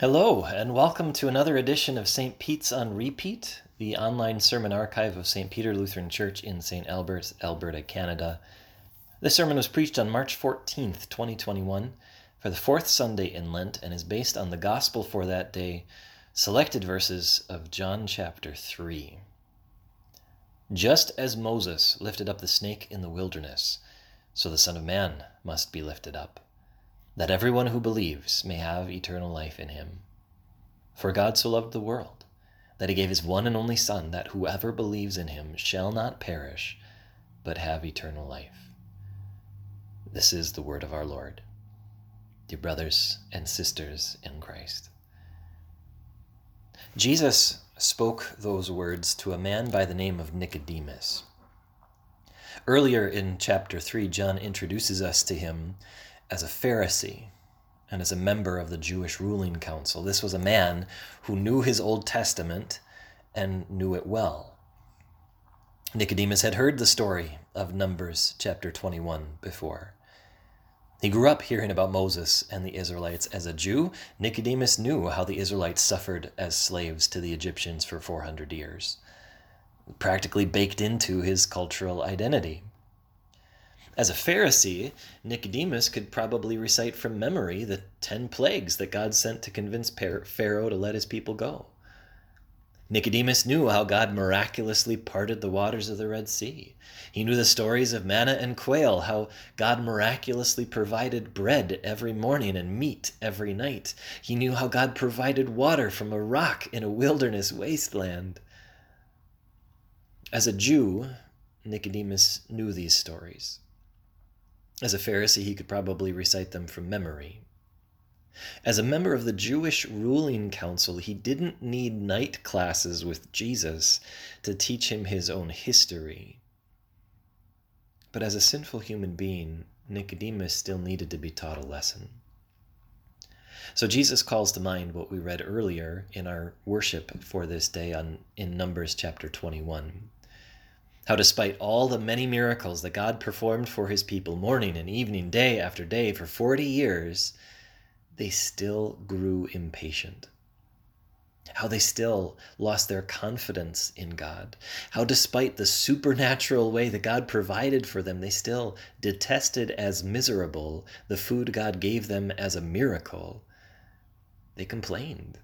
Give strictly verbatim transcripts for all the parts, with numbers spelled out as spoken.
Hello, and welcome to another edition of Saint Pete's on Repeat, the online sermon archive of Saint Peter Lutheran Church in Saint Albert, Alberta, Canada. This sermon was preached on March fourteenth, twenty twenty-one, for the fourth Sunday in Lent, and is based on the Gospel for that day, selected verses of John chapter three. Just as Moses lifted up the snake in the wilderness, so the Son of Man must be lifted up, that everyone who believes may have eternal life in him. For God so loved the world, that he gave his one and only Son, that whoever believes in him shall not perish, but have eternal life. This is the word of our Lord. Dear brothers and sisters in Christ. Jesus spoke those words to a man by the name of Nicodemus. Earlier in chapter three, John introduces us to him as a Pharisee and as a member of the Jewish ruling council. This was a man who knew his Old Testament and knew it well. Nicodemus had heard the story of Numbers chapter twenty-one before. He grew up hearing about Moses and the Israelites. As a Jew, Nicodemus knew how the Israelites suffered as slaves to the Egyptians for four hundred years, practically baked into his cultural identity. As a Pharisee, Nicodemus could probably recite from memory the ten plagues that God sent to convince Pharaoh to let his people go. Nicodemus knew how God miraculously parted the waters of the Red Sea. He knew the stories of manna and quail, how God miraculously provided bread every morning and meat every night. He knew how God provided water from a rock in a wilderness wasteland. As a Jew, Nicodemus knew these stories. As a Pharisee, he could probably recite them from memory. As a member of the Jewish ruling council, he didn't need night classes with Jesus to teach him his own history. But as a sinful human being, Nicodemus still needed to be taught a lesson. So Jesus calls to mind what we read earlier in our worship for this day on, in Numbers chapter twenty-one. How despite all the many miracles that God performed for his people morning and evening, day after day, for forty years, they still grew impatient. How they still lost their confidence in God. How despite the supernatural way that God provided for them, they still detested as miserable the food God gave them as a miracle. They complained.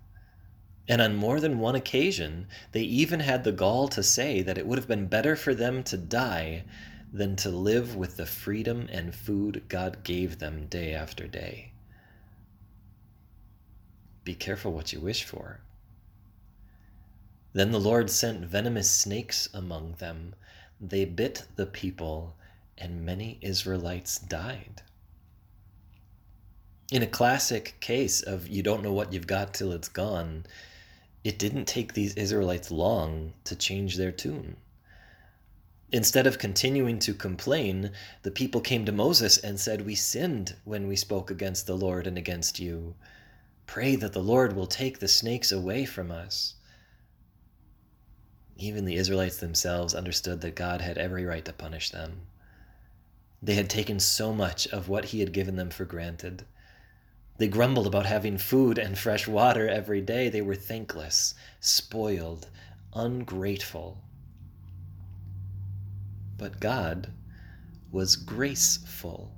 And on more than one occasion, they even had the gall to say that it would have been better for them to die than to live with the freedom and food God gave them day after day. Be careful what you wish for. Then the Lord sent venomous snakes among them. They bit the people, and many Israelites died. In a classic case of you don't know what you've got till it's gone, it didn't take these Israelites long to change their tune. Instead of continuing to complain, the people came to Moses and said, "We sinned when we spoke against the Lord and against you. Pray that the Lord will take the snakes away from us." Even the Israelites themselves understood that God had every right to punish them. They had taken so much of what he had given them for granted. They grumbled about having food and fresh water every day. They were thankless, spoiled, ungrateful. But God was graceful.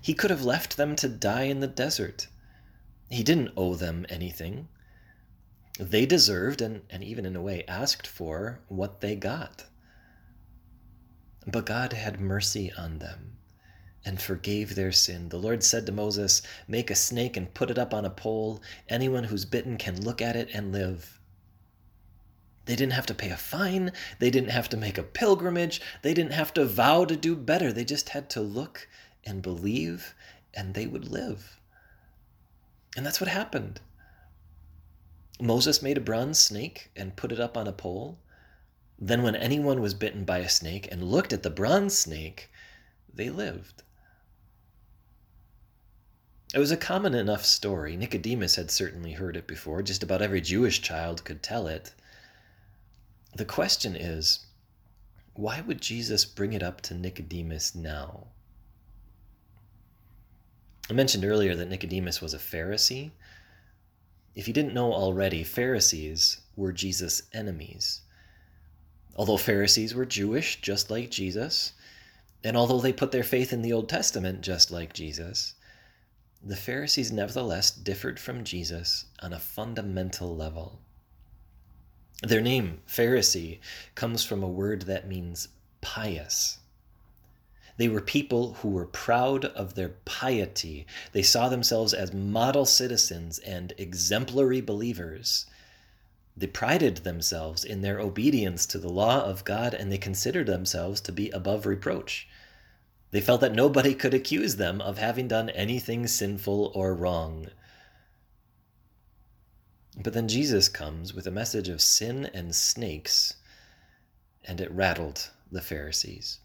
He could have left them to die in the desert. He didn't owe them anything. They deserved, and, and even in a way asked for, what they got. But God had mercy on them and forgave their sin. The Lord said to Moses, "Make a snake and put it up on a pole. Anyone who's bitten can look at it and live." They didn't have to pay a fine. They didn't have to make a pilgrimage. They didn't have to vow to do better. They just had to look and believe, and they would live. And that's what happened. Moses made a bronze snake and put it up on a pole. Then when anyone was bitten by a snake and looked at the bronze snake, they lived. It was a common enough story. Nicodemus had certainly heard it before. Just about every Jewish child could tell it. The question is, why would Jesus bring it up to Nicodemus now? I mentioned earlier that Nicodemus was a Pharisee, If you didn't know already, Pharisees were Jesus' enemies. Although Pharisees were Jewish, just like Jesus, and although they put their faith in the Old Testament, just like Jesus, the Pharisees nevertheless differed from Jesus on a fundamental level. Their name, Pharisee, comes from a word that means pious. They were people who were proud of their piety. They saw themselves as model citizens and exemplary believers. They prided themselves in their obedience to the law of God, and they considered themselves to be above reproach. They felt that nobody could accuse them of having done anything sinful or wrong. But then Jesus comes with a message of sin and snakes, and it rattled the Pharisees.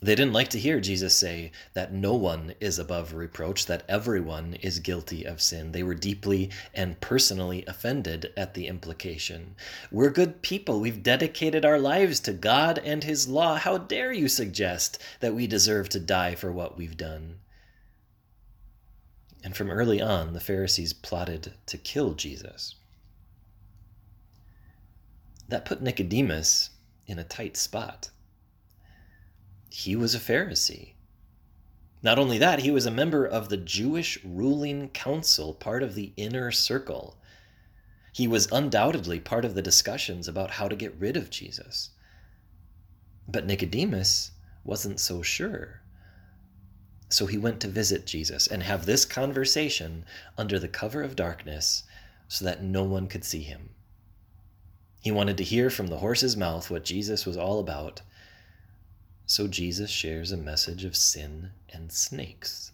They didn't like to hear Jesus say that no one is above reproach, that everyone is guilty of sin. They were deeply and personally offended at the implication. We're good people. We've dedicated our lives to God and his law. How dare you suggest that we deserve to die for what we've done? And from early on, the Pharisees plotted to kill Jesus. That put Nicodemus in a tight spot. He was a Pharisee. Not only that, he was a member of the Jewish ruling council, part of the inner circle. He was undoubtedly part of the discussions about how to get rid of Jesus. But Nicodemus wasn't so sure. So he went to visit Jesus and have this conversation under the cover of darkness so that no one could see him. He wanted to hear from the horse's mouth what Jesus was all about. So Jesus shares a message of sin and snakes.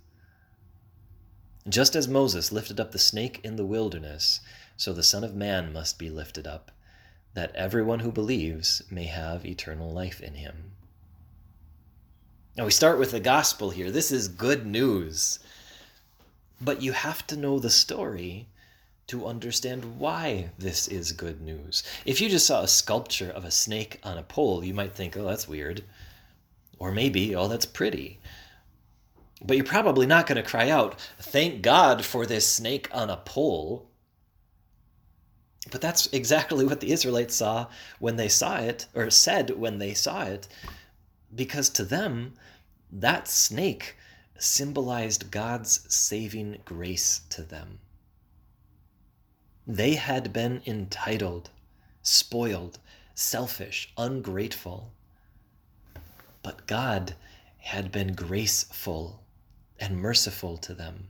Just as Moses lifted up the snake in the wilderness, so the Son of Man must be lifted up, that everyone who believes may have eternal life in him. Now we start with the gospel here. This is good news. But you have to know the story to understand why this is good news. If you just saw a sculpture of a snake on a pole, you might think, oh, that's weird. Or maybe, oh, that's pretty. But you're probably not going to cry out, thank God for this snake on a pole. But that's exactly what the Israelites saw when they saw it, or said when they saw it, because to them, that snake symbolized God's saving grace to them. They had been entitled, spoiled, selfish, ungrateful. But God had been graceful and merciful to them.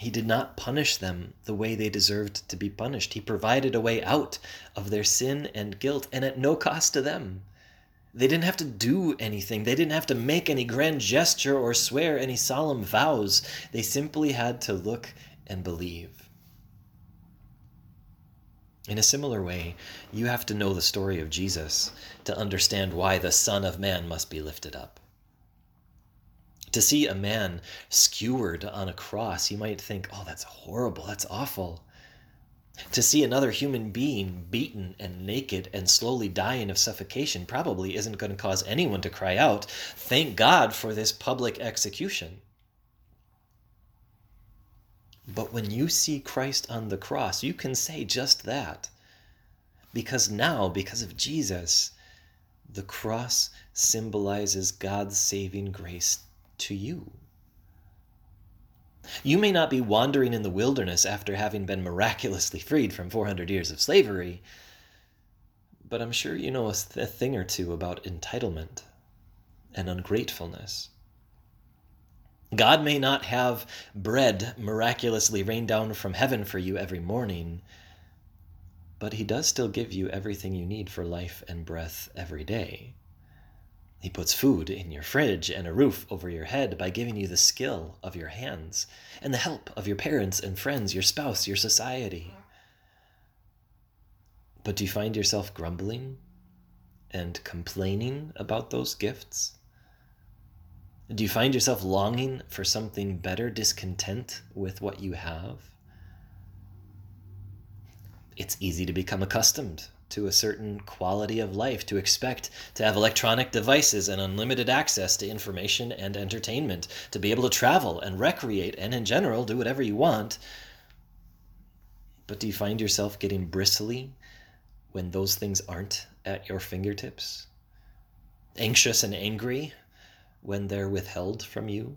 He did not punish them the way they deserved to be punished. He provided a way out of their sin and guilt, and at no cost to them. They didn't have to do anything. They didn't have to make any grand gesture or swear any solemn vows. They simply had to look and believe. In a similar way, you have to know the story of Jesus to understand why the Son of Man must be lifted up. To see a man skewered on a cross, you might think, oh, that's horrible, that's awful. To see another human being beaten and naked and slowly dying of suffocation probably isn't going to cause anyone to cry out, thank God for this public execution. But when you see Christ on the cross, you can say just that. Because now, because of Jesus, the cross symbolizes God's saving grace to you. You may not be wandering in the wilderness after having been miraculously freed from four hundred years of slavery, but I'm sure you know a thing or two about entitlement and ungratefulness. God may not have bread miraculously rain down from heaven for you every morning, but he does still give you everything you need for life and breath every day. He puts food in your fridge and a roof over your head by giving you the skill of your hands and the help of your parents and friends, your spouse, your society. But do you find yourself grumbling and complaining about those gifts? Do you find yourself longing for something better, discontent with what you have? It's easy to become accustomed to a certain quality of life, to expect to have electronic devices and unlimited access to information and entertainment, to be able to travel and recreate and, in general, do whatever you want. But do you find yourself getting bristly when those things aren't at your fingertips? Anxious and angry when they're withheld from you?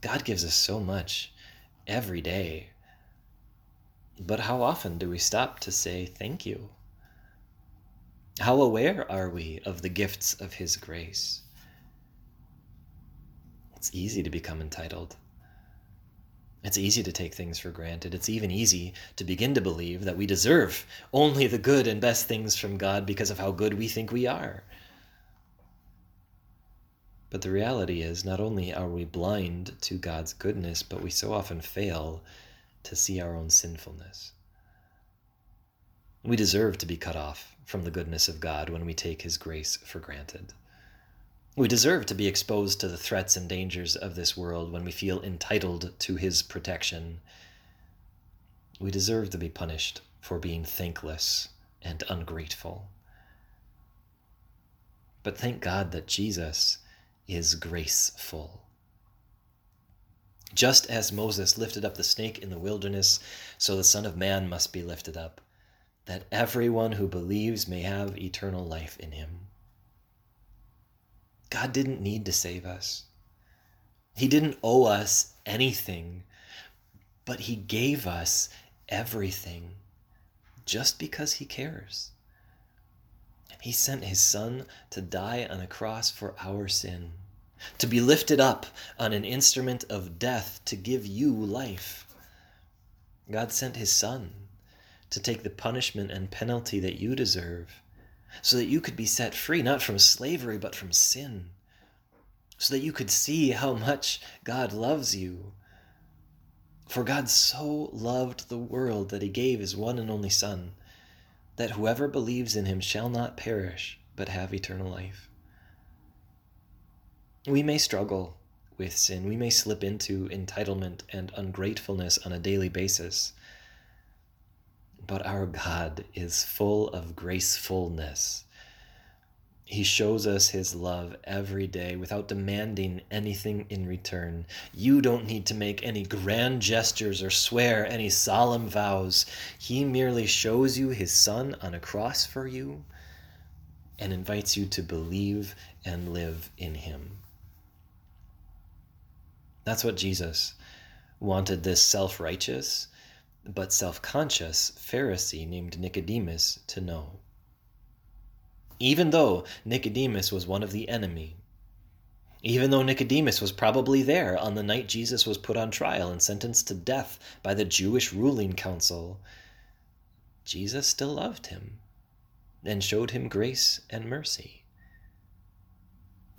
God gives us so much every day. But how often do we stop to say thank you? How aware are we of the gifts of His grace? It's easy to become entitled. It's easy to take things for granted. It's even easy to begin to believe that we deserve only the good and best things from God because of how good we think we are. But the reality is, not only are we blind to God's goodness, but we so often fail to see our own sinfulness. We deserve to be cut off from the goodness of God when we take His grace for granted. We deserve to be exposed to the threats and dangers of this world when we feel entitled to His protection. We deserve to be punished for being thankless and ungrateful. But thank God that Jesus is graceful. Just as Moses lifted up the snake in the wilderness, so the Son of Man must be lifted up, that everyone who believes may have eternal life in Him. God didn't need to save us. He didn't owe us anything, but He gave us everything just because He cares. He sent His Son to die on a cross for our sin, to be lifted up on an instrument of death to give you life. God sent His Son to take the punishment and penalty that you deserve, so that you could be set free, not from slavery, but from sin, so that you could see how much God loves you. For God so loved the world that He gave His one and only Son, that whoever believes in Him shall not perish, but have eternal life. We may struggle with sin. We may slip into entitlement and ungratefulness on a daily basis. But our God is full of gracefulness. He shows us His love every day without demanding anything in return. You don't need to make any grand gestures or swear any solemn vows. He merely shows you His Son on a cross for you and invites you to believe and live in Him. That's what Jesus wanted this self-righteous but self-conscious Pharisee named Nicodemus to know. Even though Nicodemus was one of the enemy, even though Nicodemus was probably there on the night Jesus was put on trial and sentenced to death by the Jewish ruling council, Jesus still loved him and showed him grace and mercy.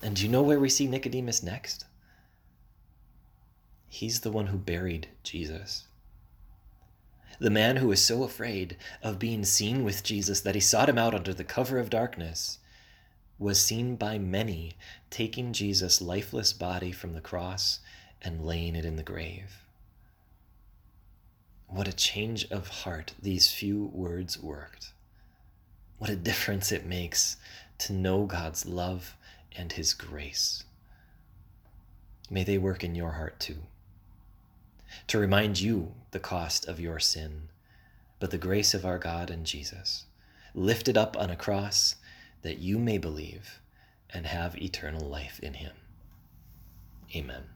And do you know where we see Nicodemus next? He's the one who buried Jesus. The man who was so afraid of being seen with Jesus that he sought him out under the cover of darkness was seen by many taking Jesus' lifeless body from the cross and laying it in the grave. What a change of heart these few words worked. What a difference it makes to know God's love and His grace. May they work in your heart too, to remind you the cost of your sin, but the grace of our God and Jesus, lifted up on a cross that you may believe and have eternal life in Him. Amen.